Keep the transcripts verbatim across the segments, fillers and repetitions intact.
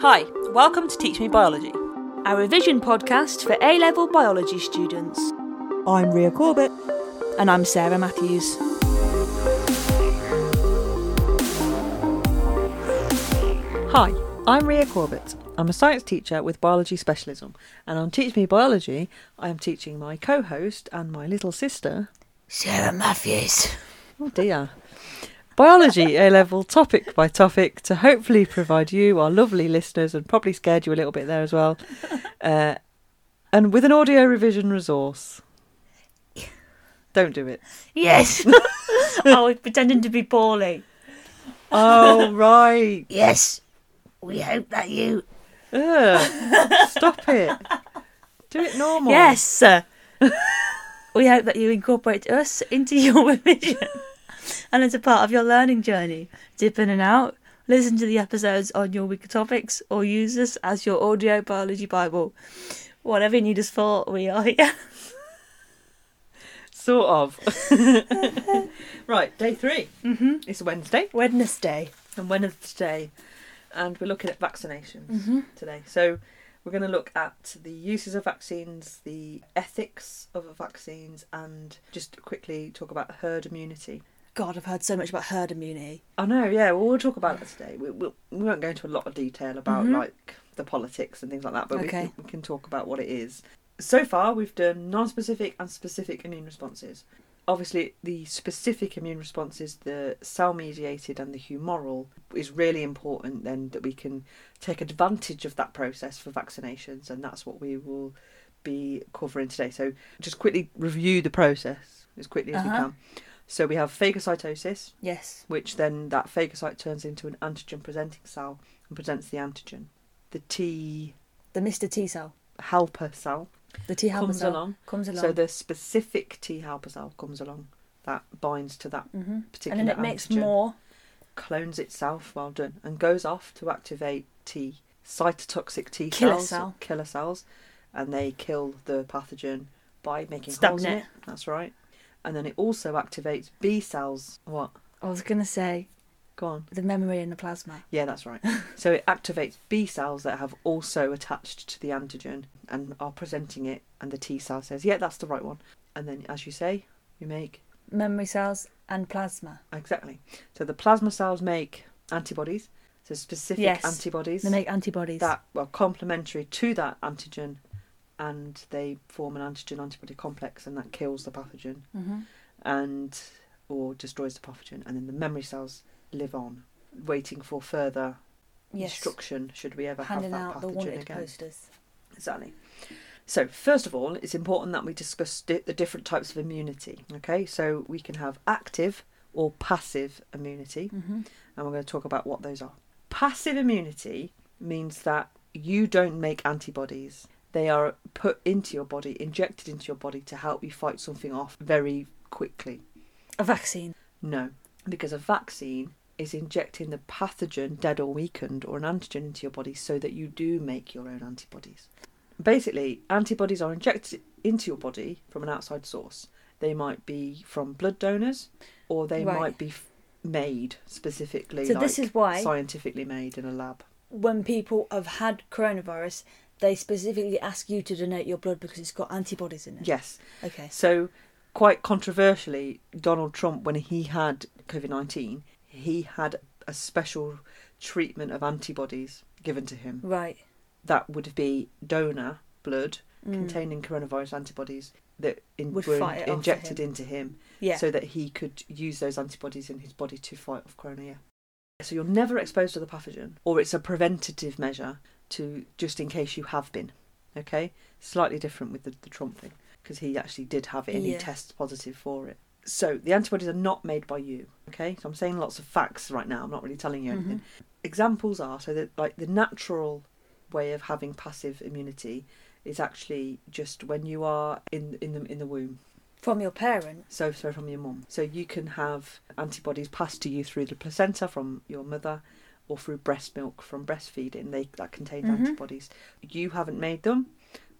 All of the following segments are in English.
Hi, welcome to Teach Me Biology, our revision podcast for A-level biology students. I'm Rhea Corbett. And I'm Sarah Matthews. Hi, I'm Rhea Corbett. I'm a science teacher with biology specialism, and on Teach Me Biology, I am teaching my co-host and my little sister, Sarah Matthews. Oh dear. Biology A-level, topic by topic, to hopefully provide you, our lovely listeners, and probably scared you a little bit there as well, uh, and with an audio revision resource. Don't do it. Yes. I was pretending to be poorly. Oh, right. Yes. We hope that you... Ugh, stop it. Do it normal. Yes. We hope that you incorporate us into your revision. And as a part of your learning journey, dip in and out, listen to the episodes on your weekly topics, or use us as your audio biology Bible. Whatever you need us for, we are here. Sort of. Right, day three. Mm-hmm. It's Wednesday. Wednesday. And Wednesday. And we're looking at vaccinations mm-hmm. today. So we're going to look at the uses of vaccines, the ethics of vaccines, and just quickly talk about herd immunity. God, I've heard so much about herd immunity. I know, yeah. Well, we'll talk about that today. We, we'll, we won't go into a lot of detail about, mm-hmm. like, the politics and things like that, but okay. we, we can talk about what it is. So far, we've done non-specific and specific immune responses. Obviously, the specific immune responses, the cell-mediated and the humoral, is really important then that we can take advantage of that process for vaccinations, and that's what we will be covering today. So just quickly review the process as quickly as uh-huh. we can. So we have phagocytosis, yes, which then that phagocyte turns into an antigen-presenting cell and presents the antigen. The T... The Mister T cell. Helper cell. The T helper comes cell along. comes along. So the specific T helper cell comes along. That binds to that mm-hmm. particular antigen. And then it makes antigen, more. Clones itself, well done, and goes off to activate T, cytotoxic T killer cells. Cell. Killer cells. And they kill the pathogen by making Stubnet. holes in it. That's right. And then it also activates B cells. What? I was going to say... Go on. The memory and the plasma. Yeah, that's right. So it activates B cells that have also attached to the antigen and are presenting it, and the T cell says, yeah, that's the right one. And then, as you say, you make... Memory cells and plasma. Exactly. So the plasma cells make antibodies, so specific yes, antibodies. They make antibodies. That well, complementary to that antigen, and they form an antigen-antibody complex, and that kills the pathogen mm-hmm. and or destroys the pathogen. And then the memory cells live on, waiting for further yes. instruction should we ever Handing have that pathogen again. Handing out the wanted posters. Exactly. So, first of all, it's important that we discuss di- the different types of immunity, okay? So we can have active or passive immunity, mm-hmm. and we're going to talk about what those are. Passive immunity means that you don't make antibodies. They are put into your body, injected into your body to help you fight something off very quickly. A vaccine? No, because a vaccine is injecting the pathogen, dead or weakened, or an antigen into your body so that you do make your own antibodies. Basically, antibodies are injected into your body from an outside source. They might be from blood donors, or they right. might be f- made specifically, so like this is why scientifically made in a lab. When people have had coronavirus... They specifically ask you to donate your blood because it's got antibodies in it. Yes. Okay. So, quite controversially, Donald Trump, when he had covid nineteen, he had a special treatment of antibodies given to him. Right. That would be donor blood mm. containing coronavirus antibodies that in, would were fight in, injected him. into him yeah. so that he could use those antibodies in his body to fight off corona. Yeah. So you're never exposed to the pathogen, or it's a preventative measure to just in case you have been, okay? Slightly different with the, the Trump thing, because he actually did have it and yeah. he tests positive for it. So the antibodies are not made by you, okay? So I'm saying lots of facts right now. I'm not really telling you anything. Mm-hmm. Examples are, so that like the natural way of having passive immunity is actually just when you are in in the in the womb. From your parent? So, so from your mum. So you can have antibodies passed to you through the placenta from your mother, or through breast milk from breastfeeding. They that contains mm-hmm. antibodies. You haven't made them,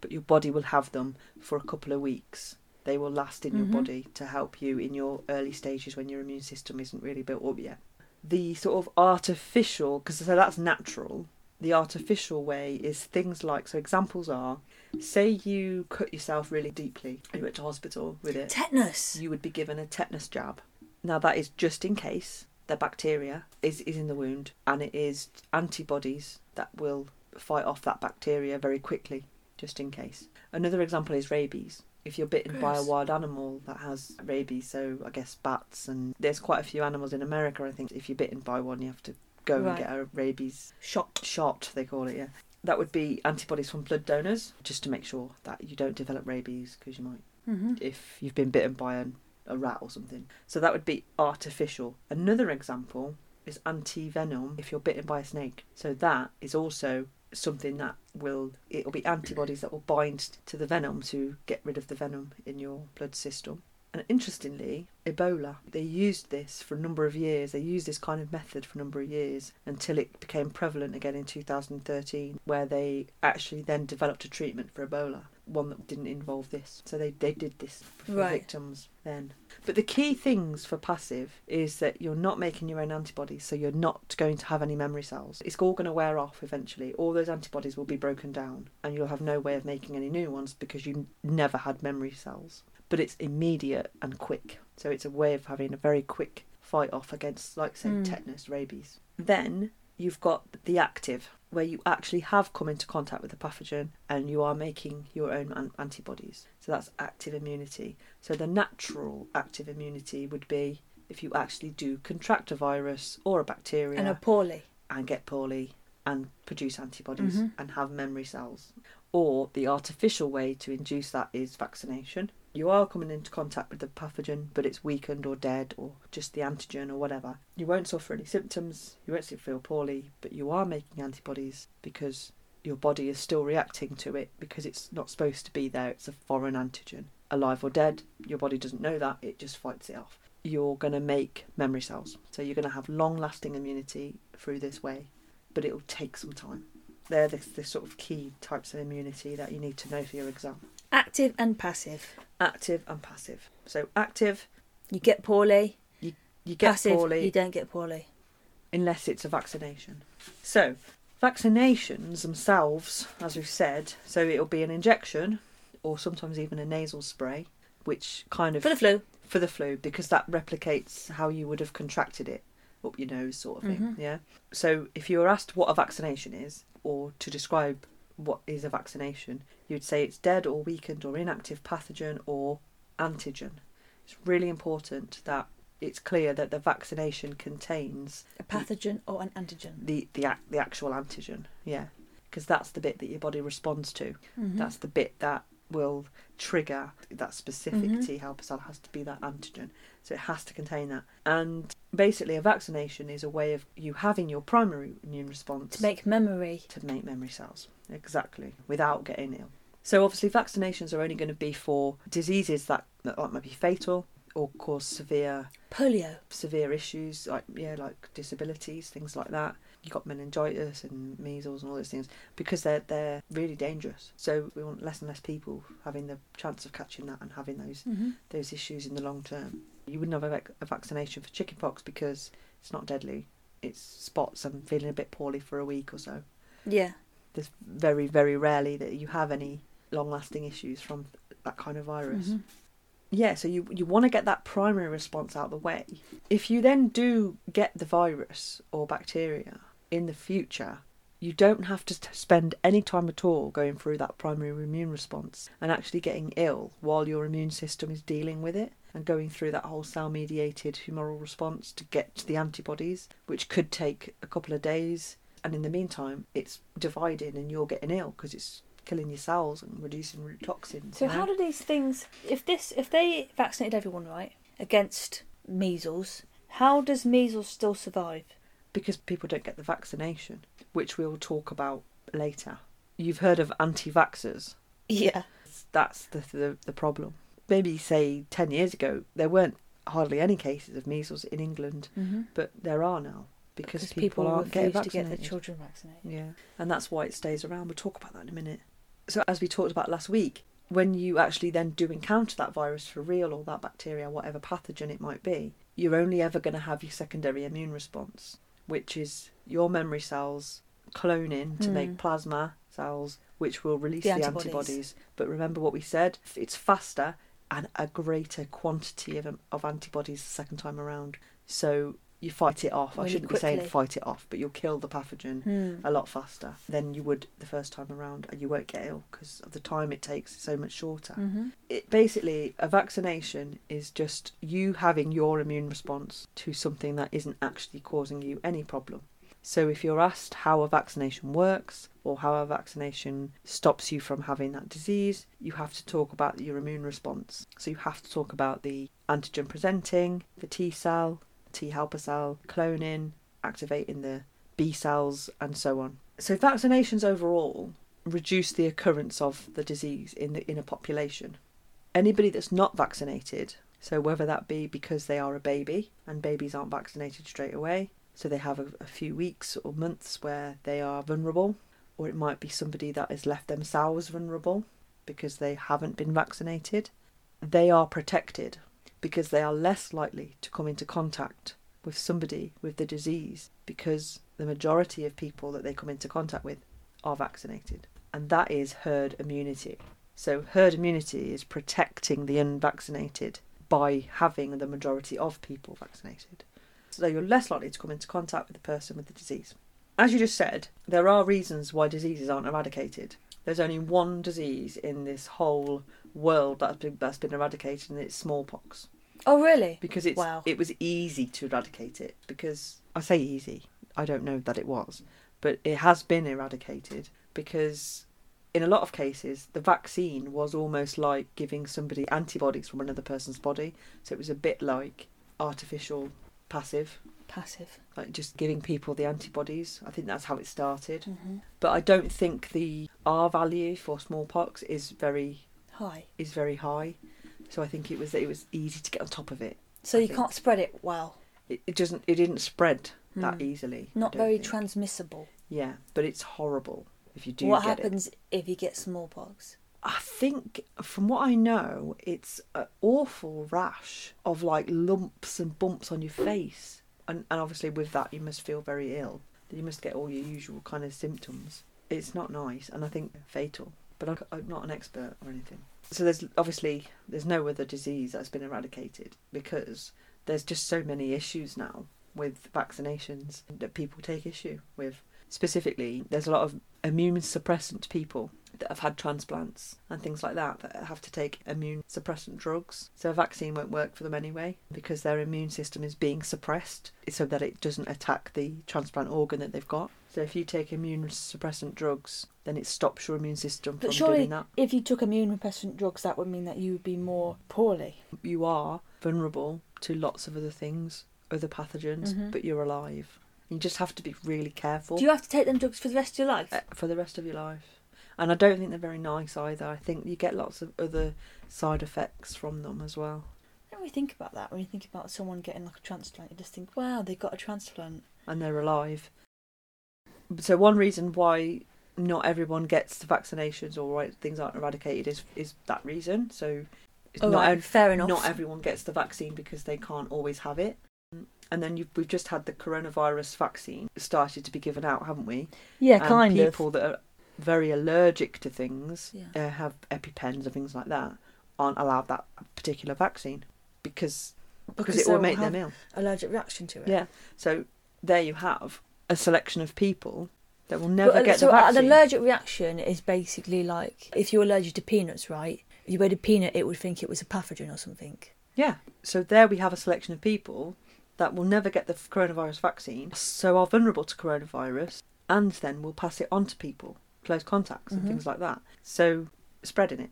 but your body will have them for a couple of weeks. They will last in mm-hmm. your body to help you in your early stages when your immune system isn't really built up yet. The sort of artificial, because so that's natural, the artificial way is things like, so examples are, say you cut yourself really deeply and you went to hospital with it. Tetanus. You would be given a tetanus jab. Now that is just in case the bacteria is, is in the wound, and it is antibodies that will fight off that bacteria very quickly, just in case. Another example is rabies. If you're bitten Gross. by a wild animal that has rabies, so I guess bats, and there's quite a few animals in America, I think, if you're bitten by one, you have to go right. and get a rabies shot. Shot, they call it, yeah. That would be antibodies from blood donors, just to make sure that you don't develop rabies, because you might, mm-hmm. if you've been bitten by an, a rat or something. So that would be artificial. Another example is anti-venom if you're bitten by a snake. So that is also something that will, it'll be antibodies that will bind to the venom to get rid of the venom in your blood system. And interestingly, Ebola, they used this for a number of years. They used this kind of method for a number of years until it became prevalent again in two thousand thirteen, where they actually then developed a treatment for Ebola, one that didn't involve this. So they, they did this for right. victims then. But the key things for passive is that you're not making your own antibodies, so you're not going to have any memory cells. It's all going to wear off eventually. All those antibodies will be broken down and you'll have no way of making any new ones because you never had memory cells. But it's immediate and quick. So it's a way of having a very quick fight off against, like, say, mm. tetanus, rabies. Then you've got the active, where you actually have come into contact with the pathogen and you are making your own an- antibodies. So that's active immunity. So the natural active immunity would be if you actually do contract a virus or a bacteria. And are poorly. And get poorly and produce antibodies mm-hmm. and have memory cells. Or the artificial way to induce that is vaccination. You are coming into contact with the pathogen, but it's weakened or dead or just the antigen or whatever. You won't suffer any symptoms, you won't feel poorly, but you are making antibodies because your body is still reacting to it because it's not supposed to be there. It's a foreign antigen. Alive or dead, your body doesn't know that, it just fights it off. You're going to make memory cells. So you're going to have long-lasting immunity through this way, but it'll take some time. They're the, the sort of key types of immunity that you need to know for your exam. Active and passive. Active and passive. So active, you get poorly. You you get passive, poorly. You don't get poorly, unless it's a vaccination. So vaccinations themselves, as we've said, so it'll be an injection, or sometimes even a nasal spray, which kind of for the flu. For the flu, because that replicates how you would have contracted it, up your nose, sort of thing. Mm-hmm. Yeah. So if you were asked what a vaccination is, or to describe what is a vaccination, you'd say it's dead or weakened or inactive pathogen or antigen. It's really important that it's clear that the vaccination contains a pathogen the, or an antigen. The the the actual antigen, yeah, because that's the bit that your body responds to. Mm-hmm. That's the bit that will trigger that specific mm-hmm. T helper cell, has to be that antigen. So it has to contain that. And basically a vaccination is a way of you having your primary immune response to make memory to make memory cells, exactly, without getting ill. So obviously vaccinations are only going to be for diseases that, that might be fatal or cause severe polio severe issues, like yeah like disabilities, things like that. You've got meningitis and measles and all those things, because they're they're really dangerous. So we want less and less people having the chance of catching that and having those mm-hmm. those issues in the long term. You wouldn't have a, a vaccination for chickenpox because it's not deadly. It's spots and feeling a bit poorly for a week or so. Yeah. There's very, very rarely that you have any long-lasting issues from that kind of virus. Mm-hmm. Yeah, so you, you want to get that primary response out of the way. If you then do get the virus or bacteria in the future, you don't have to spend any time at all going through that primary immune response and actually getting ill while your immune system is dealing with it and going through that whole cell-mediated humoral response to get to the antibodies, which could take a couple of days. And in the meantime, it's dividing and you're getting ill because it's killing your cells and reducing toxins. So how do these things, if this, if they vaccinated everyone, right, against measles, how does measles still survive? Because people don't get the vaccination, which we'll talk about later. You've heard of anti-vaxxers. Yeah. That's the, the the problem. Maybe, say, ten years ago, there weren't hardly any cases of measles in England, mm-hmm. but there are now because, because people, people aren't getting vaccinated. To get their children vaccinated. Yeah, and that's why it stays around. We'll talk about that in a minute. So as we talked about last week, when you actually then do encounter that virus for real, or that bacteria, whatever pathogen it might be, you're only ever going to have your secondary immune response, which is your memory cells cloning to mm. make plasma cells, which will release the, the antibodies. antibodies. But remember what we said, it's faster and a greater quantity of, of antibodies the second time around. So you fight it off. Really I shouldn't quickly. be saying fight it off, but you'll kill the pathogen mm. a lot faster than you would the first time around, and you won't get ill because of the time it takes is so much shorter. Mm-hmm. It basically, a vaccination is just you having your immune response to something that isn't actually causing you any problem. So if you're asked how a vaccination works or how a vaccination stops you from having that disease, you have to talk about your immune response. So you have to talk about the antigen presenting, the T cell, T helper cell, cloning, activating the B cells, and so on. So vaccinations overall reduce the occurrence of the disease in the in a population. Anybody that's not vaccinated, so whether that be because they are a baby and babies aren't vaccinated straight away, so they have a, a few weeks or months where they are vulnerable, or it might be somebody that has left themselves vulnerable because they haven't been vaccinated, they are protected, because they are less likely to come into contact with somebody with the disease, because the majority of people that they come into contact with are vaccinated. And that is herd immunity. So herd immunity is protecting the unvaccinated by having the majority of people vaccinated. So you're less likely to come into contact with the person with the disease. As you just said, there are reasons why diseases aren't eradicated. There's only one disease in this whole world that's been, that's been eradicated, and it's smallpox. Oh, really? Because it's, wow. It was easy to eradicate it. Because, I say easy, I don't know that it was, but it has been eradicated because in a lot of cases, the vaccine was almost like giving somebody antibodies from another person's body. So it was a bit like artificial passive. Passive. Like just giving people the antibodies. I think that's how it started. Mm-hmm. But I don't think the R value for smallpox is very high. Is very high. So I think it was it was easy to get on top of it. So I you think. can't spread it well. It, it doesn't. It didn't spread mm. that easily. Not very think. transmissible. Yeah, but it's horrible if you do. What get happens it. if you get smallpox? I think, from what I know, it's an awful rash of like lumps and bumps on your face. And, and obviously with that you must feel very ill. You must get all your usual kind of symptoms. It's not nice, and I think fatal. But I'm, I'm not an expert or anything. So there's obviously there's no other disease that's been eradicated, because there's just so many issues now with vaccinations that people take issue with. Specifically, there's a lot of immune suppressant people that have had transplants and things like that that have to take immune suppressant drugs. So a vaccine won't work for them anyway, because their immune system is being suppressed so that it doesn't attack the transplant organ that they've got. So if you take immune suppressant drugs, then it stops your immune system but from surely doing that. If you took immune suppressant drugs, that would mean that you would be more poorly. You are vulnerable to lots of other things, other pathogens, mm-hmm. but you're alive. You just have to be really careful. Do you have to take them drugs for the rest of your life? Uh, for the rest of your life. And I don't think they're very nice either. I think you get lots of other side effects from them as well. I don't really think about that. When you think about someone getting like a transplant, you just think, wow, they got a transplant. And they're alive. So one reason why not everyone gets the vaccinations or why things aren't eradicated is, is that reason. So it's oh, not, right. Fair enough. Not everyone gets the vaccine because they can't always have it. And then you've, we've just had the coronavirus vaccine started to be given out, haven't we? Yeah, and kind people of. people that are very allergic to things, yeah. uh, have EpiPens and things like that, aren't allowed that particular vaccine because because, because it will make them ill. Allergic reaction to it. Yeah. So there you have a selection of people that will never but, get so the vaccine. So an allergic reaction is basically like if you're allergic to peanuts, right? If you ate a peanut, it would think it was a pathogen or something. Yeah. So there we have a selection of people that will never get the coronavirus vaccine, so are vulnerable to coronavirus, and then will pass it on to people, close contacts and mm-hmm. things like that. So spreading it.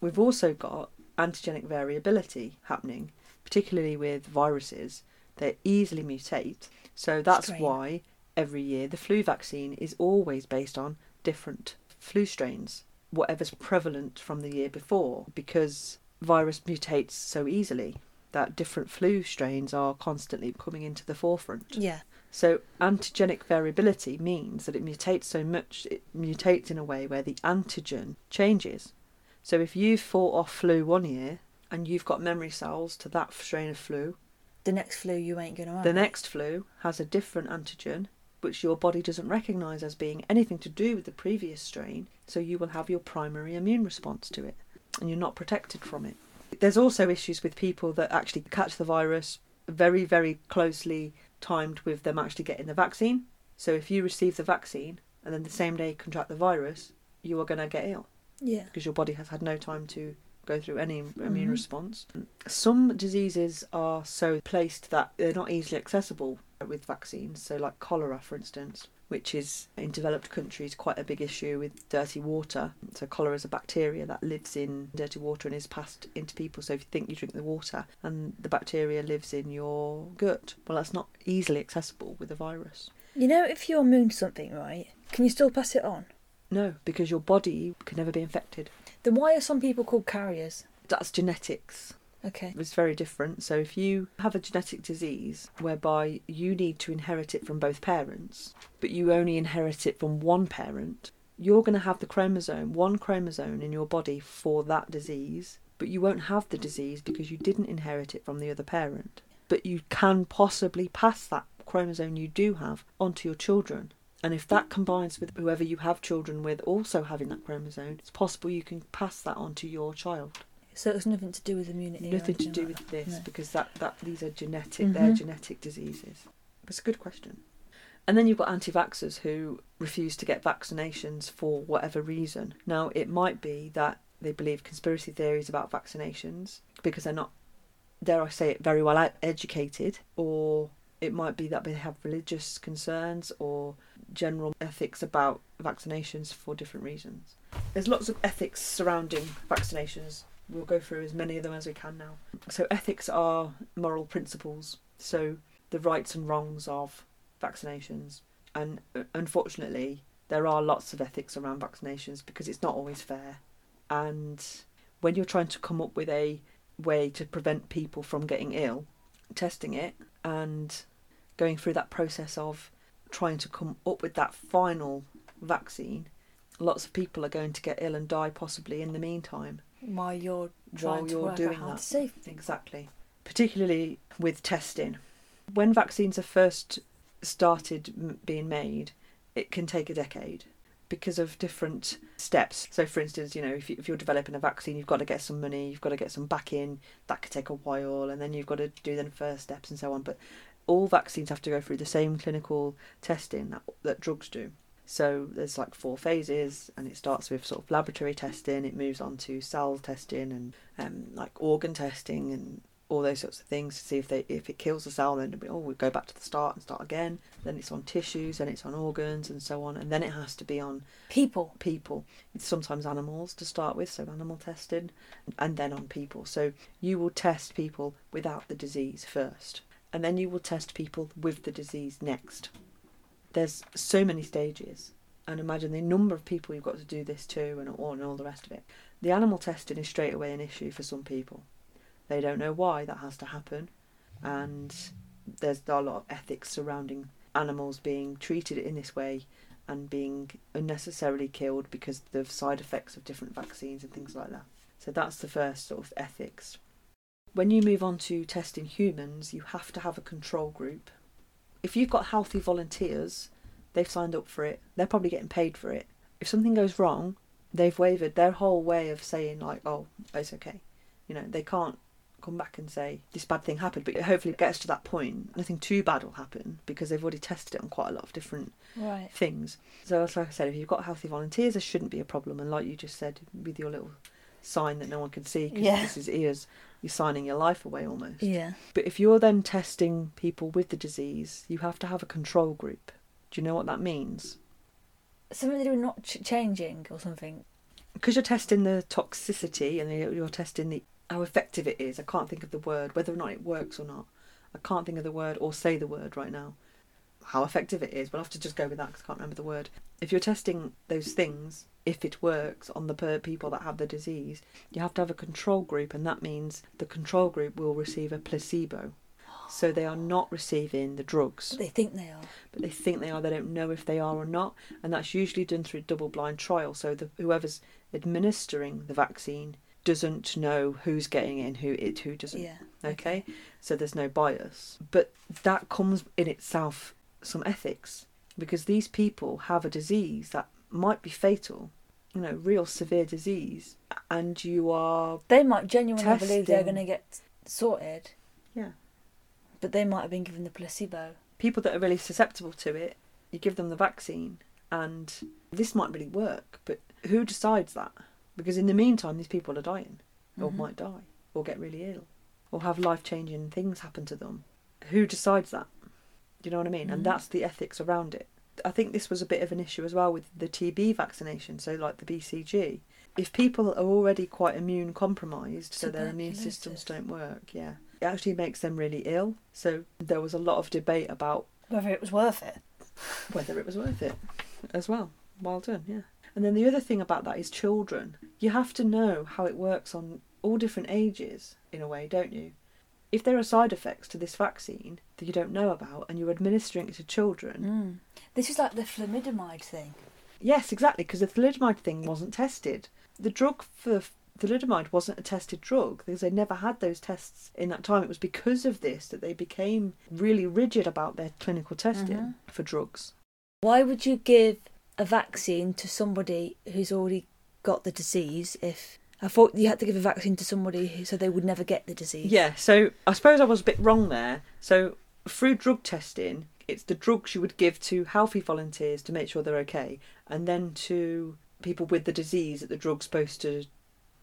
We've also got antigenic variability happening, particularly with viruses. They easily mutate. So that's Strain. why every year the flu vaccine is always based on different flu strains, whatever's prevalent from the year before, because virus mutates so easily that different flu strains are constantly coming into the forefront. Yeah. So antigenic variability means that it mutates so much, it mutates in a way where the antigen changes. So if you fought off flu one year and you've got memory cells to that strain of flu, the next flu you ain't going to have. The next flu has a different antigen which your body doesn't recognise as being anything to do with the previous strain, so you will have your primary immune response to it, and you're not protected from it. There's also issues with people that actually catch the virus very, very closely timed with them actually getting the vaccine. So if you receive the vaccine and then the same day contract the virus, you are going to get ill. Yeah. Because your body has had no time to go through any immune mm-hmm. response. Some diseases are so placed that they're not easily accessible with vaccines. So like cholera, for instance, which is in developed countries quite a big issue with dirty water. So cholera is a bacteria that lives in dirty water and is passed into people. So if you think you drink the water and the bacteria lives in your gut, well, that's not easily accessible with a virus. You know, if you're immune to something, right, can you still pass it on? No, because your body can never be infected. Then why are some people called carriers? That's genetics. Okay. It's very different. So if you have a genetic disease whereby you need to inherit it from both parents, but you only inherit it from one parent, you're going to have the chromosome, one chromosome in your body for that disease, but you won't have the disease because you didn't inherit it from the other parent. But you can possibly pass that chromosome you do have onto your children. And if that combines with whoever you have children with also having that chromosome, it's possible you can pass that on to your child. So it's nothing to do with immunity. Nothing to do with this, no. Because that, that these are genetic, mm-hmm. they're genetic diseases. It's a good question. And then you've got anti-vaxxers who refuse to get vaccinations for whatever reason. Now, it might be that they believe conspiracy theories about vaccinations because they're not, dare I say it, very well educated, or it might be that they have religious concerns or general ethics about vaccinations for different reasons. There's lots of ethics surrounding vaccinations. We'll go through as many of them as we can now. So ethics are moral principles. So the rights and wrongs of vaccinations. And unfortunately, there are lots of ethics around vaccinations because it's not always fair. And when you're trying to come up with a way to prevent people from getting ill, testing it and going through that process of trying to come up with that final vaccine, lots of people are going to get ill and die possibly in the meantime. While you're trying while to you're work doing out how that. To save people. Exactly. Particularly with testing. When vaccines are first started being made, it can take a decade because of different steps. So for instance, you know, if, you, if you're developing a vaccine, you've got to get some money, you've got to get some back in, that could take a while, and then you've got to do the first steps and so on. But all vaccines have to go through the same clinical testing that, that drugs do. So there's like four phases, and it starts with sort of laboratory testing, it moves on to cell testing and um, like organ testing and all those sorts of things to see if they if it kills the cell, then it'll be, oh, we go back to the start and start again. Then it's on tissues and it's on organs and so on. And then it has to be on people, people. It's sometimes animals to start with, so animal testing, and then on people. So you will test people without the disease first, and then you will test people with the disease next. There's so many stages, and imagine the number of people you've got to do this to and all, and all the rest of it. The animal testing is straight away an issue for some people. They don't know why that has to happen, and there's a lot of ethics surrounding animals being treated in this way and being unnecessarily killed because of the side effects of different vaccines and things like that. So that's the first sort of ethics. When you move on to testing humans, you have to have a control group. If you've got healthy volunteers, they've signed up for it, they're probably getting paid for it. If something goes wrong, they've wavered their whole way of saying like, oh, it's okay. You know, they can't come back and say this bad thing happened, but hopefully it gets to that point. Nothing too bad will happen because they've already tested it on quite a lot of different right. things. So like I said, if you've got healthy volunteers, there shouldn't be a problem. And like you just said, with your little sign that no one can see because yeah. this is ears, you're signing your life away almost. Yeah. But if you're then testing people with the disease, you have to have a control group. Do you know what that means? Something that you're not ch- changing or something. Because you're testing the toxicity and you're testing the how effective it is. I can't think of the word, whether or not it works or not. I can't think of the word or say the word right now. How effective it is. We'll have to just go with that because I can't remember the word. If you're testing those things, if it works on the per- people that have the disease, you have to have a control group, and that means the control group will receive a placebo. So they are not receiving the drugs. But they think they are. But they think they are. They don't know if they are or not, and that's usually done through double-blind trial. So the, whoever's administering the vaccine doesn't know who's getting it and who it who doesn't. Yeah. Okay? Okay. So there's no bias. But that comes in itself some ethics. because these people have a disease that might be fatal, you know, real severe disease, and you are They might genuinely testing. believe they're going to get sorted. Yeah. But they might have been given the placebo. People that are really susceptible to it, you give them the vaccine, and this might really work, but who decides that? Because in the meantime, these people are dying, or mm-hmm. might die, or get really ill, or have life-changing things happen to them. Who decides that? Do you know what I mean? Mm-hmm. And that's the ethics around it. I think this was a bit of an issue as well with the T B vaccination, so like the B C G. If people are already quite immune compromised, so their immune systems don't work, yeah, it actually makes them really ill. So there was a lot of debate about whether it was worth it. Whether it was worth it as well. Well done, yeah. And then the other thing about that is children. You have to know how it works on all different ages, in a way, don't you? If there are side effects to this vaccine that you don't know about and you're administering it to children... Mm. This is like the thalidomide thing. Yes, exactly, because the thalidomide thing wasn't tested. The drug for thalidomide wasn't a tested drug because they never had those tests in that time. It was because of this that they became really rigid about their clinical testing mm-hmm. for drugs. Why would you give a vaccine to somebody who's already got the disease? If I thought you had to give a vaccine to somebody who, so they would never get the disease. Yeah, so I suppose I was a bit wrong there. So through drug testing, it's the drugs you would give to healthy volunteers to make sure they're okay, and then to people with the disease that the drug's supposed to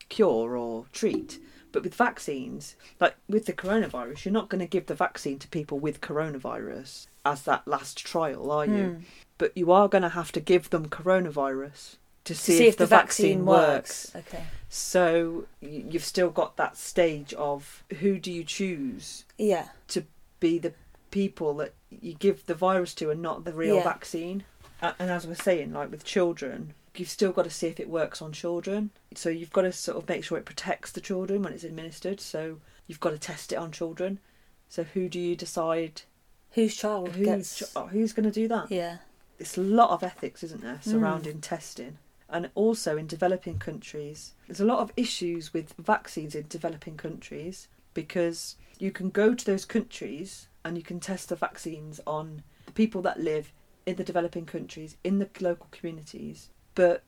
cure or treat. But with vaccines, like with the coronavirus, you're not going to give the vaccine to people with coronavirus as that last trial, are you? Mm. But you are going to have to give them coronavirus to, to see, see if, if the, the vaccine, vaccine works. works. Okay. So you've still got that stage of who do you choose yeah. to be the people that you give the virus to and not the real yeah. vaccine. And as we're saying, like with children, you've still got to see if it works on children. So you've got to sort of make sure it protects the children when it's administered. So you've got to test it on children. So who do you decide? Whose child who's gets... Chi- who's going to do that? Yeah. It's a lot of ethics, isn't there, surrounding mm. testing. And also in developing countries, there's a lot of issues with vaccines in developing countries because you can go to those countries and you can test the vaccines on the people that live in the developing countries, in the local communities. But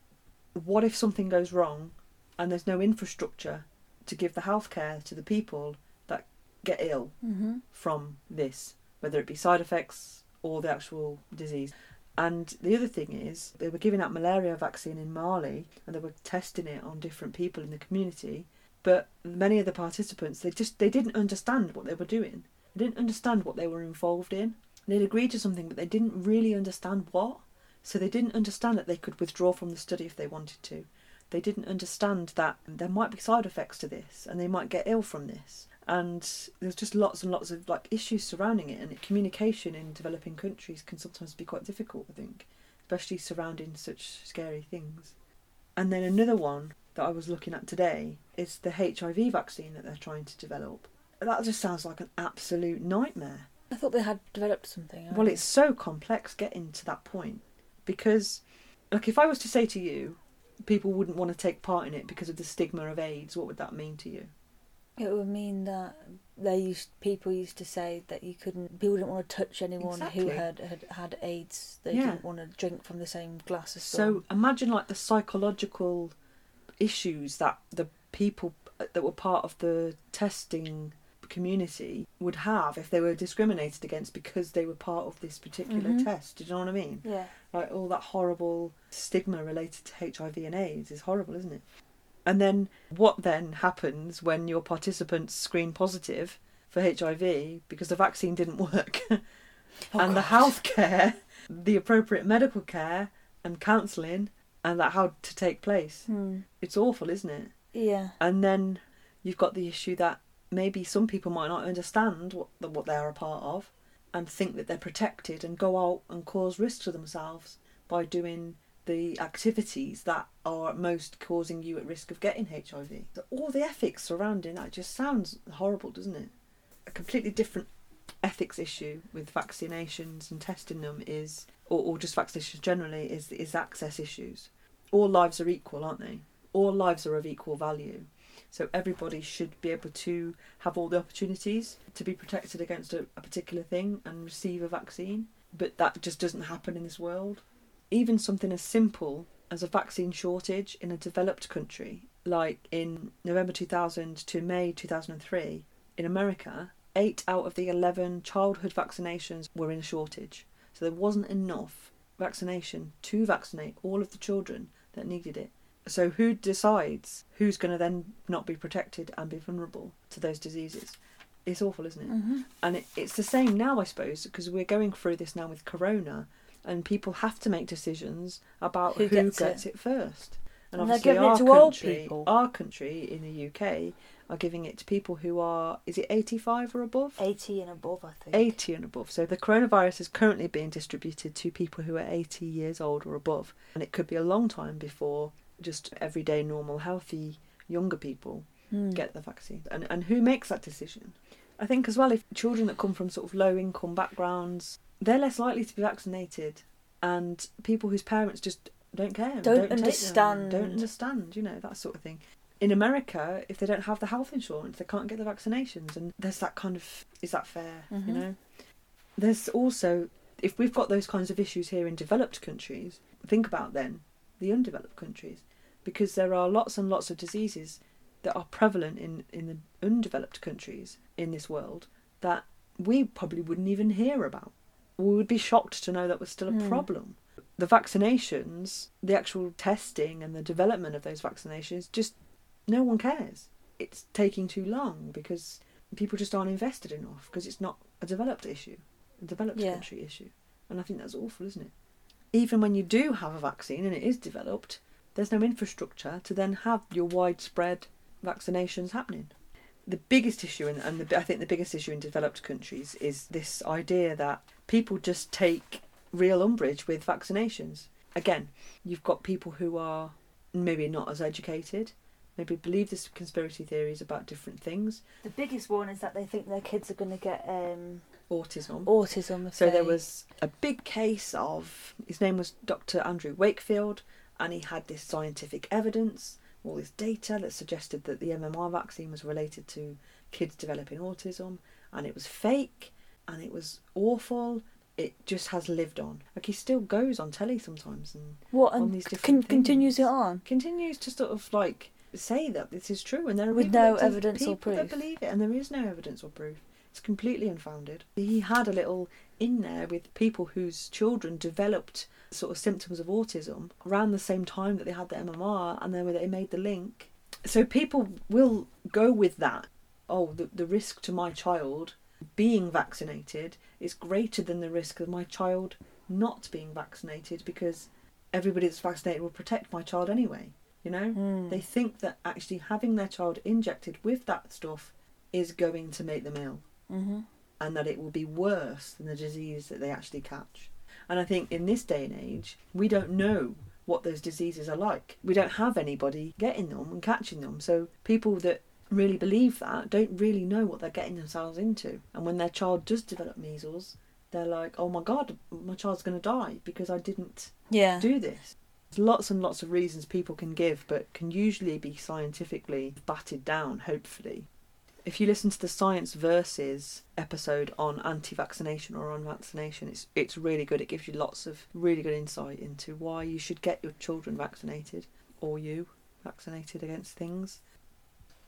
what if something goes wrong and there's no infrastructure to give the healthcare to the people that get ill mm-hmm. from this, whether it be side effects or the actual disease? And the other thing is, they were giving out malaria vaccine in Mali and they were testing it on different people in the community. But many of the participants, they just they didn't understand what they were doing. They didn't understand what they were involved in. They'd agreed to something, but they didn't really understand what. So they didn't understand that they could withdraw from the study if they wanted to. They didn't understand that there might be side effects to this and they might get ill from this. And there's just lots and lots of like issues surrounding it, and communication in developing countries can sometimes be quite difficult, I think, especially surrounding such scary things. And then another one that I was looking at today is the H I V vaccine that they're trying to develop. That just sounds like an absolute nightmare. I thought they had developed something. Well, it's so complex getting to that point because, like, if I was to say to you, people wouldn't want to take part in it because of the stigma of AIDS, what would that mean to you? It would mean that they used people used to say that you couldn't, people didn't want to touch anyone exactly. who had, had had AIDS. They yeah. didn't want to drink from the same glass as someone. So imagine like the psychological issues that the people that were part of the testing community would have if they were discriminated against because they were part of this particular mm-hmm. test. Do you know what I mean? Yeah. Like all that horrible stigma related to H I V and AIDS is horrible, isn't it? And then what then happens when your participants screen positive for H I V because the vaccine didn't work? oh and God. The healthcare, the appropriate medical care and counselling and that how to take place. Mm. It's awful, isn't it? Yeah. And then you've got the issue that maybe some people might not understand what what they're a part of and think that they're protected and go out and cause risk to themselves by doing the activities that are most causing you at risk of getting H I V. So all the ethics surrounding that just sounds horrible, doesn't it? A completely different ethics issue with vaccinations and testing them is, or, or just vaccinations generally, is is access issues. All lives are equal, aren't they? All lives are of equal value. So everybody should be able to have all the opportunities to be protected against a, a particular thing and receive a vaccine. but that just doesn't happen in this world. Even something as simple as a vaccine shortage in a developed country, like in November two thousand to May two thousand three, in America, eight out of the eleven childhood vaccinations were in a shortage. So there wasn't enough vaccination to vaccinate all of the children that needed it. So who decides who's going to then not be protected and be vulnerable to those diseases? It's awful, isn't it? Mm-hmm. And it, it's the same now, I suppose, because we're going through this now with corona, and people have to make decisions about who, who gets, gets it. it first. And, and obviously our, it to country, old people. our country in the U K are giving it to people who are, is it eighty-five or above? eighty and above, I think. eighty and above. So the coronavirus is currently being distributed to people who are eighty years old or above. And it could be a long time before just everyday, normal, healthy, younger people mm. get the vaccine. And, and who makes that decision? I think as well, if children that come from sort of low-income backgrounds, they're less likely to be vaccinated. And people whose parents just don't care. Don't, don't understand. Don't understand, you know, that sort of thing. In America, if they don't have the health insurance, they can't get the vaccinations. And there's that kind of, is that fair, mm-hmm. you know? There's also, if we've got those kinds of issues here in developed countries, think about then the undeveloped countries, because there are lots and lots of diseases that are prevalent in, in the undeveloped countries in this world that we probably wouldn't even hear about. We would be shocked to know that was still a mm. problem. The vaccinations, the actual testing and the development of those vaccinations, just no one cares. It's taking too long because people just aren't invested enough, because it's not a developed issue, a developed yeah. country issue. And I think that's awful, isn't it? Even when you do have a vaccine and it is developed, there's no infrastructure to then have your widespread vaccinations happening. The biggest issue, in, and the, I think the biggest issue in developed countries, is this idea that people just take real umbrage with vaccinations. Again, you've got people who are maybe not as educated, maybe believe this conspiracy theories about different things. The biggest one is that they think their kids are going to get um, autism. Autism. So they... there was a big case of, his name was Doctor Andrew Wakefield, and he had this scientific evidence, all this data that suggested that the M M R vaccine was related to kids developing autism, and it was fake, and it was awful. It just has lived on. Like, he still goes on telly sometimes and what, on and these different con- continues things. it on. Continues to sort of like... say that this is true, and there are with no evidence or proof. People believe it, and there is no evidence or proof. It's completely unfounded. He had a little in there with people whose children developed sort of symptoms of autism around the same time that they had the M M R, and then they made the link. So people will go with that. Oh, the, the risk to my child being vaccinated is greater than the risk of my child not being vaccinated, because everybody that's vaccinated will protect my child anyway. You know, mm. they think that actually having their child injected with that stuff is going to make them ill, mm-hmm. and that it will be worse than the disease that they actually catch. And I think in this day and age, we don't know what those diseases are like. We don't have anybody getting them and catching them. So people that really believe that don't really know what they're getting themselves into. And when their child does develop measles, they're like, oh my God, my child's going to die because I didn't yeah. do this. Lots and lots of reasons people can give, but can usually be scientifically batted down, hopefully. If you listen to the Science Versus episode on anti-vaccination or on vaccination, it's it's really good. It gives you lots of really good insight into why you should get your children vaccinated, or you vaccinated against things.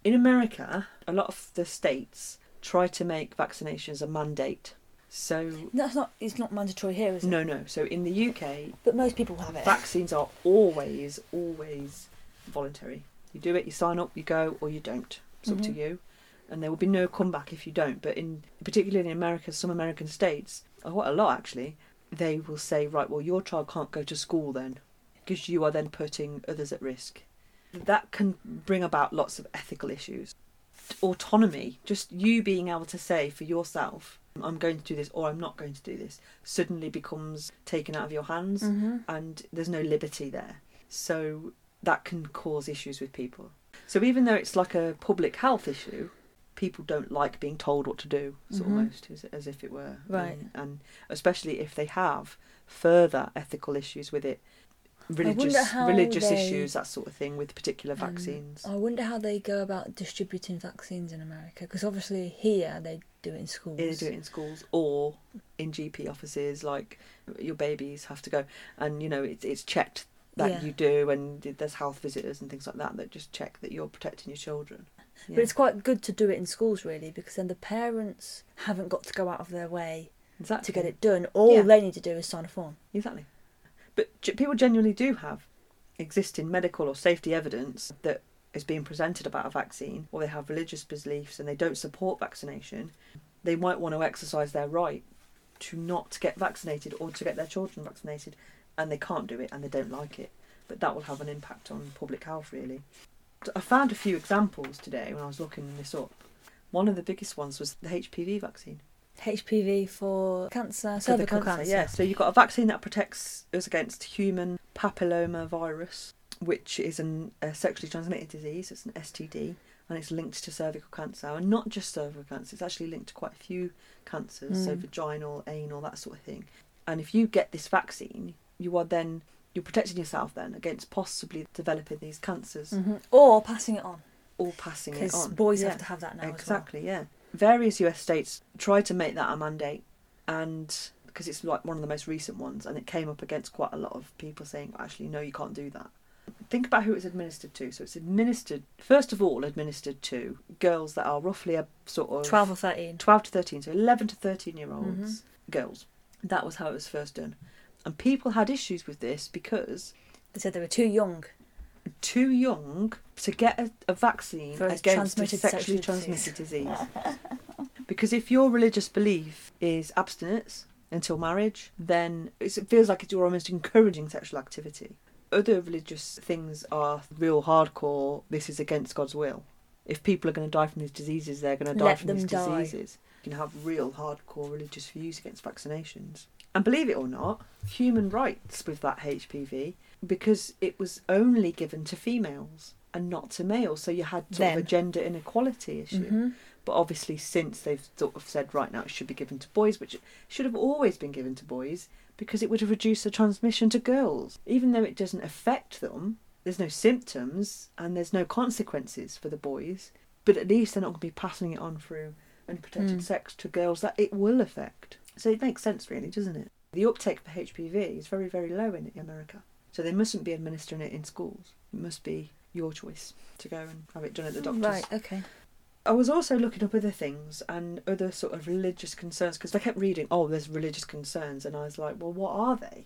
In America, a lot of the states try to make vaccinations a mandate. So that's not it's not mandatory here, is it? No, no. So in the U K, but most people have it. Vaccines are always, always voluntary. You do it, you sign up, you go, or you don't. It's mm-hmm. up to you, and there will be no comeback if you don't. But in particularly in America, some American states, or quite a lot actually, they will say, right, well, your child can't go to school then, because you are then putting others at risk. That can bring about lots of ethical issues. Autonomy, just you being able to say for yourself, I'm going to do this or I'm not going to do this, suddenly becomes taken out of your hands, mm-hmm. and there's no liberty there. So that can cause issues with people. So even though it's like a public health issue, people don't like being told what to do, so mm-hmm. almost as, as if it were. Right. And, and especially if they have further ethical issues with it, religious religious they, issues, that sort of thing, with particular um, vaccines. I wonder how they go about distributing vaccines in America, because obviously here they do it in schools. They do it in schools or in G P offices. Like, your babies have to go, and you know it's it's checked that yeah. you do, and there's health visitors and things like that that just check that you're protecting your children. Yeah. But it's quite good to do it in schools, really, because then the parents haven't got to go out of their way exactly. to get it done. All yeah. they need to do is sign a form. Exactly. But people genuinely do have existing medical or safety evidence that is being presented about a vaccine, or they have religious beliefs and they don't support vaccination. They might want to exercise their right to not get vaccinated or to get their children vaccinated, and they can't do it and they don't like it. But that will have an impact on public health, really. I found a few examples today when I was looking this up. One of the biggest ones was the H P V vaccine. H P V for cancer, cervical cancer. cancer. Yeah, so you've got a vaccine that protects us against human papillomavirus, which is an, a sexually transmitted disease. It's an S T D, and it's linked to cervical cancer. And not just cervical cancer, it's actually linked to quite a few cancers, mm. so vaginal, anal, that sort of thing. And if you get this vaccine, you are then, you're protecting yourself then against possibly developing these cancers. Mm-hmm. Or passing it on. Or passing it on. Because boys yeah. have to have that now Exactly, as well. yeah. Various U S states tried to make that a mandate, and because it's like one of the most recent ones, and it came up against quite a lot of people saying, actually, no, you can't do that. Think about who it's administered to. So it's administered, first of all, administered to girls that are roughly a sort of... twelve or thirteen. twelve to thirteen, so eleven to thirteen-year-olds, mm-hmm. girls. That was how it was first done. And people had issues with this because... They said they were too young. Too young to get a, a vaccine against transmitted sexually, sexually transmitted disease. Because if your religious belief is abstinence until marriage, then it's, it feels like you're almost encouraging sexual activity. Other religious things are real hardcore, this is against God's will. If people are going to die from these diseases, they're going to die Let from these die. diseases. You can have real hardcore religious views against vaccinations. And believe it or not, human rights with that H P V, because it was only given to females and not to males. So you had sort then. of a gender inequality issue. Mm-hmm. But obviously since they've sort of said right now it should be given to boys, which should have always been given to boys because it would have reduced the transmission to girls. Even though it doesn't affect them, there's no symptoms and there's no consequences for the boys. But at least they're not going to be passing it on through unprotected mm. sex to girls that it will affect. So it makes sense really, doesn't it? The uptake for H P V is very, very low in America. So they mustn't be administering it in schools. It must be your choice to go and have it done at the doctor's. Right, okay. I was also looking up other things and other sort of religious concerns, because I kept reading, oh, there's religious concerns, and I was like, well, what are they?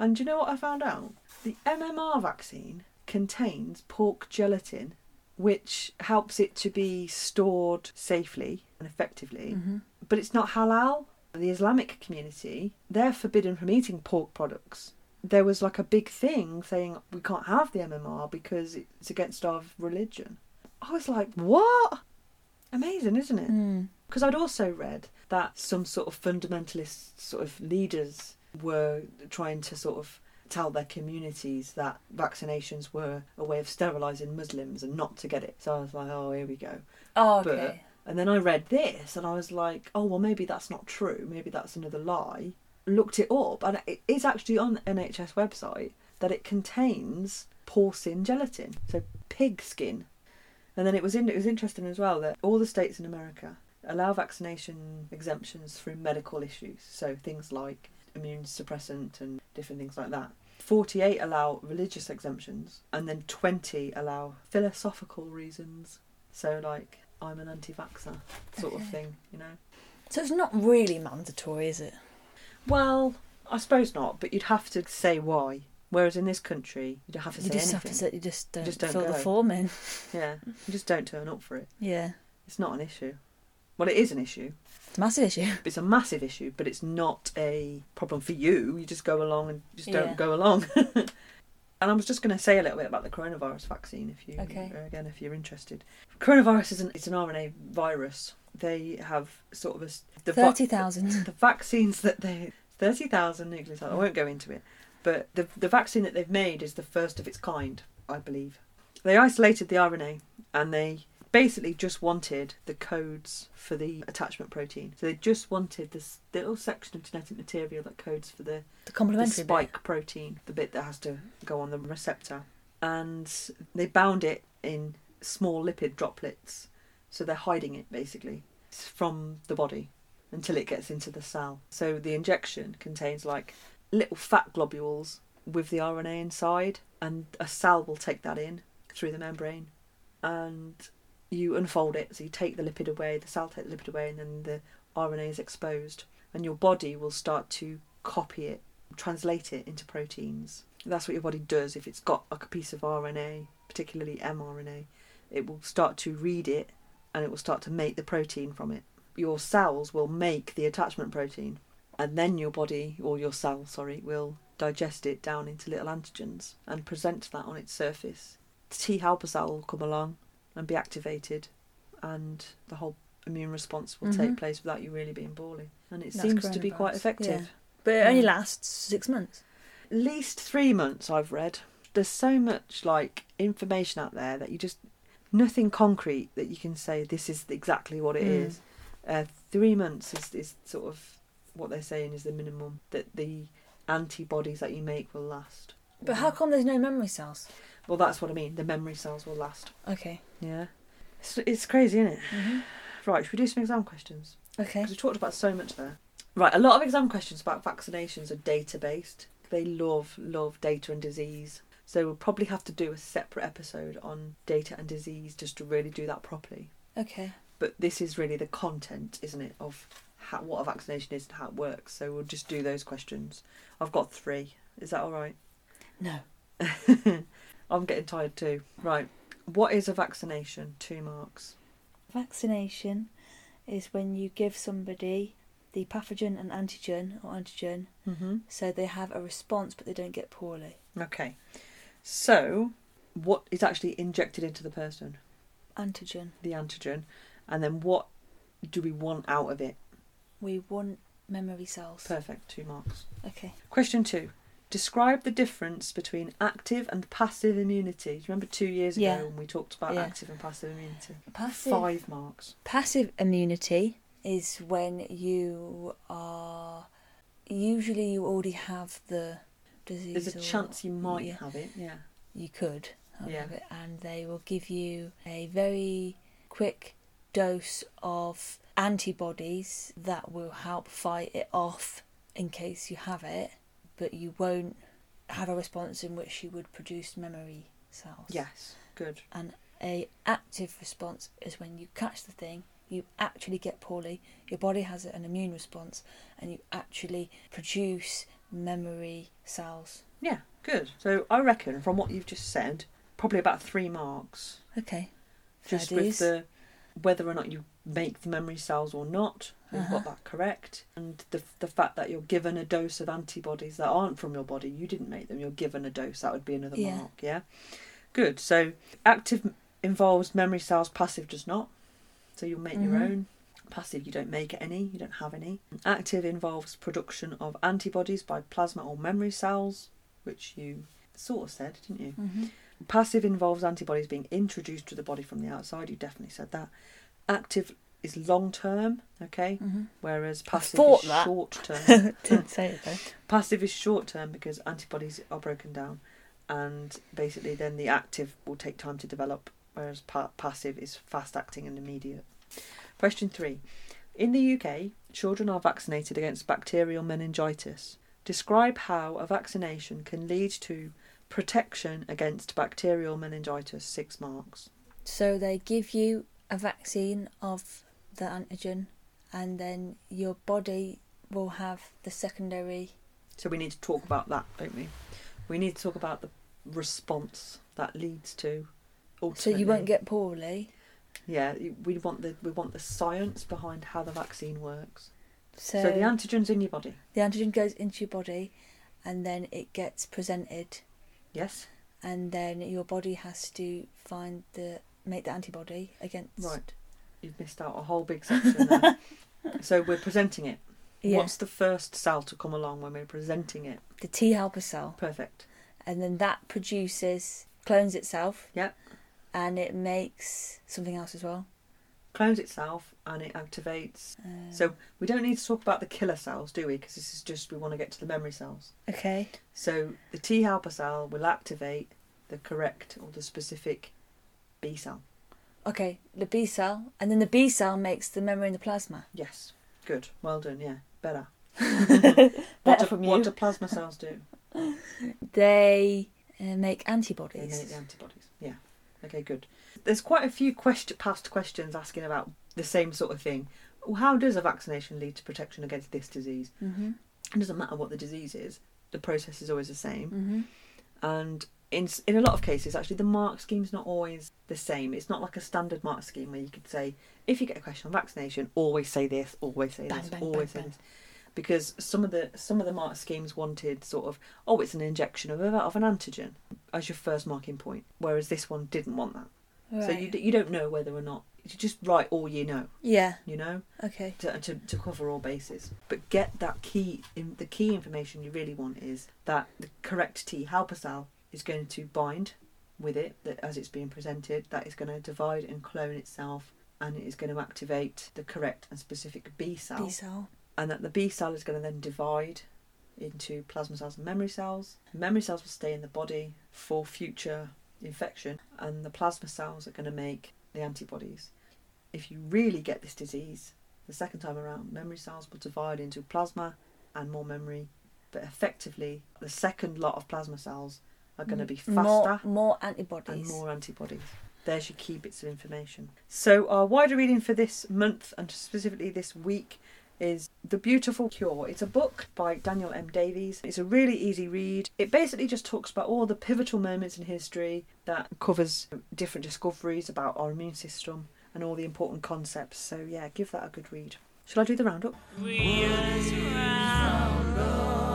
And do you know what I found out? The M M R vaccine contains pork gelatin, which helps it to be stored safely and effectively, mm-hmm. but it's not halal. The Islamic community, they're forbidden from eating pork products. There was like a big thing saying we can't have the M M R because it's against our religion. I was like, what? Amazing, isn't it? Because mm. I'd also read that some sort of fundamentalist sort of leaders were trying to sort of tell their communities that vaccinations were a way of sterilising Muslims and not to get it. So I was like, oh, here we go. Oh, okay. But, and then I read this and I was like, oh, well, maybe that's not true. Maybe that's another lie. Looked it up, and it is actually on the N H S website that it contains porcine gelatin, so pig skin. And then it was in, it was interesting as well that all the states in America allow vaccination exemptions through medical issues, so things like immune suppressant and different things like that. forty-eight allow religious exemptions, and then twenty allow philosophical reasons, so like I'm an anti-vaxxer sort okay. of thing, you know. So it's not really mandatory, is it? Well, I suppose not, but you'd have to say why. Whereas in this country, you'd have to say anything. You just anything. have to say, you just don't, you just don't fill go. the form in. Yeah, you just don't turn up for it. Yeah. It's not an issue. Well, it is an issue. It's a massive issue. It's a massive issue, but it's not a problem for you. You just go along and just don't yeah. go along. And I was just going to say a little bit about the coronavirus vaccine, if you okay. again, if you're interested. Coronavirus is an, it's an R N A virus. They have sort of a the thirty thousand va- the vaccines that they thirty thousand nucleotides. I won't go into it, but the the vaccine that they've made is the first of its kind, I believe. They isolated the R N A and they basically just wanted the codes for the attachment protein. So they just wanted this little section of genetic material that codes for the, the, complementary the spike bit. protein, the bit that has to go on the receptor. And they bound it in small lipid droplets. So they're hiding it, basically, from the body until it gets into the cell. So the injection contains, like, little fat globules with the R N A inside, and a cell will take that in through the membrane, and you unfold it. So you take the lipid away, the cell takes the lipid away, and then the R N A is exposed, and your body will start to copy it, translate it into proteins. That's what your body does if it's got like a piece of R N A, particularly mRNA. It will start to read it, and it will start to make the protein from it. Your cells will make the attachment protein, and then your body, or your cell, sorry, will digest it down into little antigens and present that on its surface. The T helper cell will come along and be activated, and the whole immune response will mm-hmm. take place without you really being poorly. And it That's seems to be quite effective. Yeah. But it only lasts six months. At least three months, I've read. There's so much, like, information out there that you just... nothing concrete that you can say this is exactly what it mm. is. Uh, three months is, is sort of what they're saying is the minimum that the antibodies that you make will last. But how come there's no memory cells? Well, that's what I mean. The memory cells will last. Okay. Yeah. It's, it's crazy, isn't it? Mm-hmm. Right, should we do some exam questions? Okay. Because we talked about so much there. Right, a lot of exam questions about vaccinations are data-based. They love, love data and disease. So we'll probably have to do a separate episode on data and disease just to really do that properly. Okay. But this is really the content, isn't it, of how, what a vaccination is and how it works. So we'll just do those questions. I've got three. Is that all right? No. I'm getting tired too. Right. What is a vaccination? Two marks. Vaccination is when you give somebody the pathogen and antigen, or antigen, mm-hmm. so they have a response but they don't get poorly. Okay. So what is actually injected into the person? Antigen. The antigen. And then what do we want out of it? We want memory cells. Perfect. Two marks. Okay. Question two. Describe the difference between active and passive immunity. Do you remember two years ago yeah. when we talked about yeah. active and passive immunity? Passive. Five marks. Passive immunity is when you are... usually you already have the disease. There's a or, chance you might yeah, have it, yeah. You could have yeah. it. And they will give you a very quick dose of antibodies that will help fight it off in case you have it, but you won't have a response in which you would produce memory cells. Yes, good. And a active response is when you catch the thing, you actually get poorly, your body has an immune response, and you actually produce memory cells. Yeah, good. So I reckon from what you've just said, probably about three marks. Okay. Just Fair with the whether or not you make the memory cells or not, we've uh-huh. got that correct. And the the fact that you're given a dose of antibodies that aren't from your body, you didn't make them, you're given a dose, that would be another yeah. mark, yeah? Good. So active involves memory cells, passive does not. So you'll make mm-hmm. your own. Passive, you don't make any, you don't have any. Active involves production of antibodies by plasma or memory cells, which you sort of said, didn't you? Mm-hmm. Passive involves antibodies being introduced to the body from the outside. You definitely said that. Active is long-term, okay? Mm-hmm. Whereas passive is that. short-term. Didn't say it though. Passive is short-term because antibodies are broken down, and basically then the active will take time to develop, whereas pa- passive is fast-acting and immediate. Question three. In the U K, children are vaccinated against bacterial meningitis. Describe how a vaccination can lead to protection against bacterial meningitis. Six marks. So they give you a vaccine of the antigen, and then your body will have the secondary... So we need to talk about that, don't we? We need to talk about the response that leads to... ultimately. So you won't get poorly... Yeah, we want the we want the science behind how the vaccine works. So, so the antigen's in your body. The antigen goes into your body, and then it gets presented. Yes. And then your body has to find the make the antibody against. Right. You've missed out a whole big section there. So we're presenting it. Yeah. What's the first cell to come along when we're presenting it? The T helper cell. Perfect. And then that produces clones itself. Yep. and it makes something else as well. Clones itself and it activates. Uh, so we don't need to talk about the killer cells, do we? Because this is just, we want to get to the memory cells. Okay. So the T helper cell will activate the correct or the specific B cell. Okay, the B cell. And then the B cell makes the memory in the plasma. Yes. Good. Well done. Yeah. Better. Better what do, from you. What do plasma cells do? They uh, make antibodies. They make the antibodies. Yeah. Okay, good. There's quite a few question, past questions asking about the same sort of thing. How does a vaccination lead to protection against this disease? Mm-hmm. It doesn't matter what the disease is. The process is always the same. Mm-hmm. And in in a lot of cases, actually, the mark scheme's not always the same. It's not like a standard mark scheme where you could say, if you get a question on vaccination, always say this, always say bang, this, bang, always bang, say bang. this. Because some of the some of the mark schemes wanted sort of, oh, it's an injection of, of an antigen as your first marking point, whereas this one didn't want that. Right. So you you don't know whether or not, you just write all you know. Yeah. You know? Okay. To, to to cover all bases. But get that key, in the key information you really want is that the correct T helper cell is going to bind with it that as it's being presented, that is going to divide and clone itself, and it is going to activate the correct and specific B cell. B cell. And that the B cell is going to then divide into plasma cells and memory cells. Memory cells will stay in the body for future infection, and the plasma cells are going to make the antibodies. If you really get this disease, the second time around, memory cells will divide into plasma and more memory. But effectively, the second lot of plasma cells are going to be faster. More, more antibodies. And more antibodies. There's your key bits of information. So our wider reading for this month, and specifically this week, is The Beautiful Cure. It's a book by Daniel M. Davies. It's a really easy read. It basically just talks about all the pivotal moments in history that covers different discoveries about our immune system and all the important concepts. So yeah, give that a good read. Shall I do the roundup? Rhea's Roundup.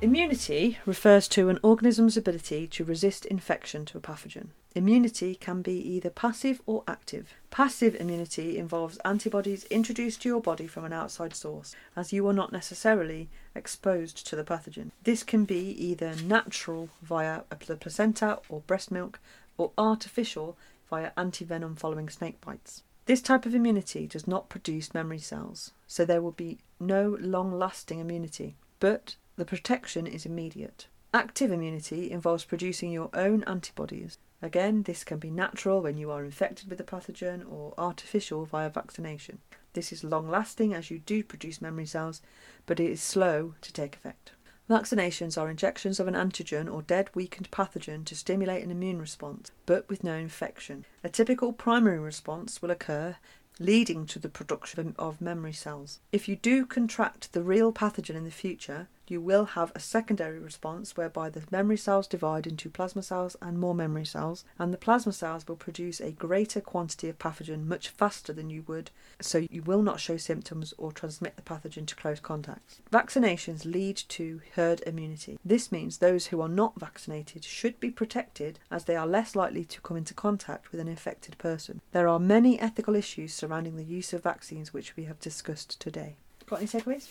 Immunity refers to an organism's ability to resist infection to a pathogen. Immunity can be either passive or active. Passive immunity involves antibodies introduced to your body from an outside source, as you are not necessarily exposed to the pathogen. This can be either natural via the placenta or breast milk, or artificial via antivenom following snake bites. This type of immunity does not produce memory cells, so there will be no long-lasting immunity, but the protection is immediate. Active immunity involves producing your own antibodies. Again, this can be natural when you are infected with the pathogen, or artificial via vaccination. This is long-lasting as you do produce memory cells, but it is slow to take effect. Vaccinations are injections of an antigen or dead weakened pathogen to stimulate an immune response, but with no infection. A typical primary response will occur, leading to the production of memory cells. If you do contract the real pathogen in the future, you will have a secondary response whereby the memory cells divide into plasma cells and more memory cells, and the plasma cells will produce a greater quantity of pathogen much faster than you would, so you will not show symptoms or transmit the pathogen to close contacts. Vaccinations lead to herd immunity. This means those who are not vaccinated should be protected, as they are less likely to come into contact with an infected person. There are many ethical issues surrounding the use of vaccines, which we have discussed today. Got any takeaways?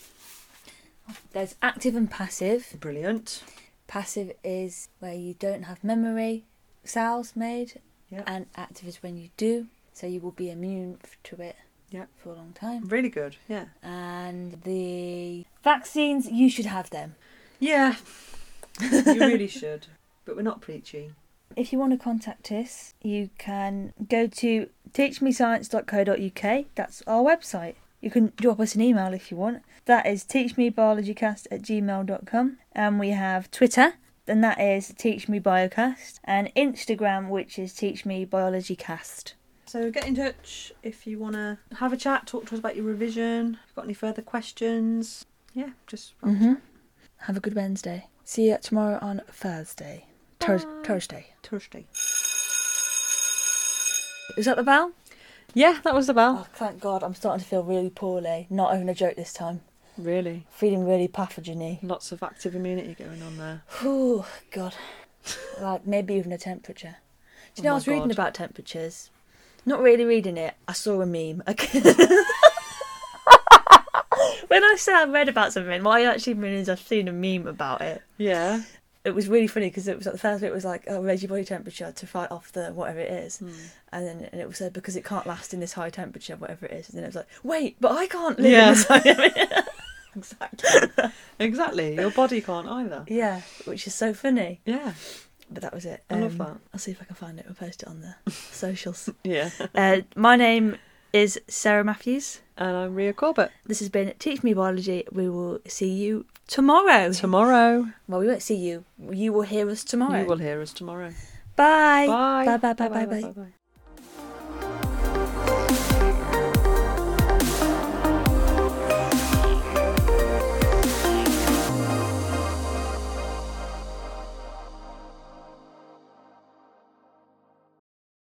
There's active and passive. Brilliant. Passive is where you don't have memory cells made, yep. And active is when you do, so you will be immune to it, yep, for a long time. Really good, yeah. And the vaccines, you should have them. Yeah, you really should, but we're not preachy. If you want to contact us, you can go to teach me science dot co dot u k. That's our website. You can drop us an email if you want. That is teach me biology cast at gmail dot com. And we have Twitter, and that is teach me biocast. And Instagram, which is teach me biology cast. So get in touch if you want to have a chat, talk to us about your revision. If you've got any further questions, yeah, just... Mm-hmm. Have a good Wednesday. See you tomorrow on Thursday. Tur- Thursday. Thursday. Is that the bell? Yeah, that was the bell. Oh, thank God, I'm starting to feel really poorly. Not even a joke this time. Really? Feeling really pathogeny. Lots of active immunity going on there. Oh, God. Like, maybe even a temperature. Do you know, oh I was God. reading about temperatures. Not really reading it. I saw a meme. When I say I read about something, what I actually mean is I've seen a meme about it. Yeah. it was really funny because it was like the first bit was like, oh, raise your body temperature to fight off the whatever it is, mm. and then and it was said because it can't last in this high temperature, whatever it is, and then it was like, wait, but I can't live yeah. in this high temperature. Exactly. Exactly. Your body can't either. Yeah, which is so funny. Yeah. But that was it. I um, love that. I'll see if I can find it. We'll post it on the socials. Yeah. Uh, my name is Sarah Matthews. And I'm Rhea Corbett. This has been Teach Me Biology. We will see you tomorrow. Tomorrow. Well, we won't see you. You will hear us tomorrow. You will hear us tomorrow. Bye. Bye. Bye. Bye. Bye. Bye. Bye. Bye. Bye. Bye.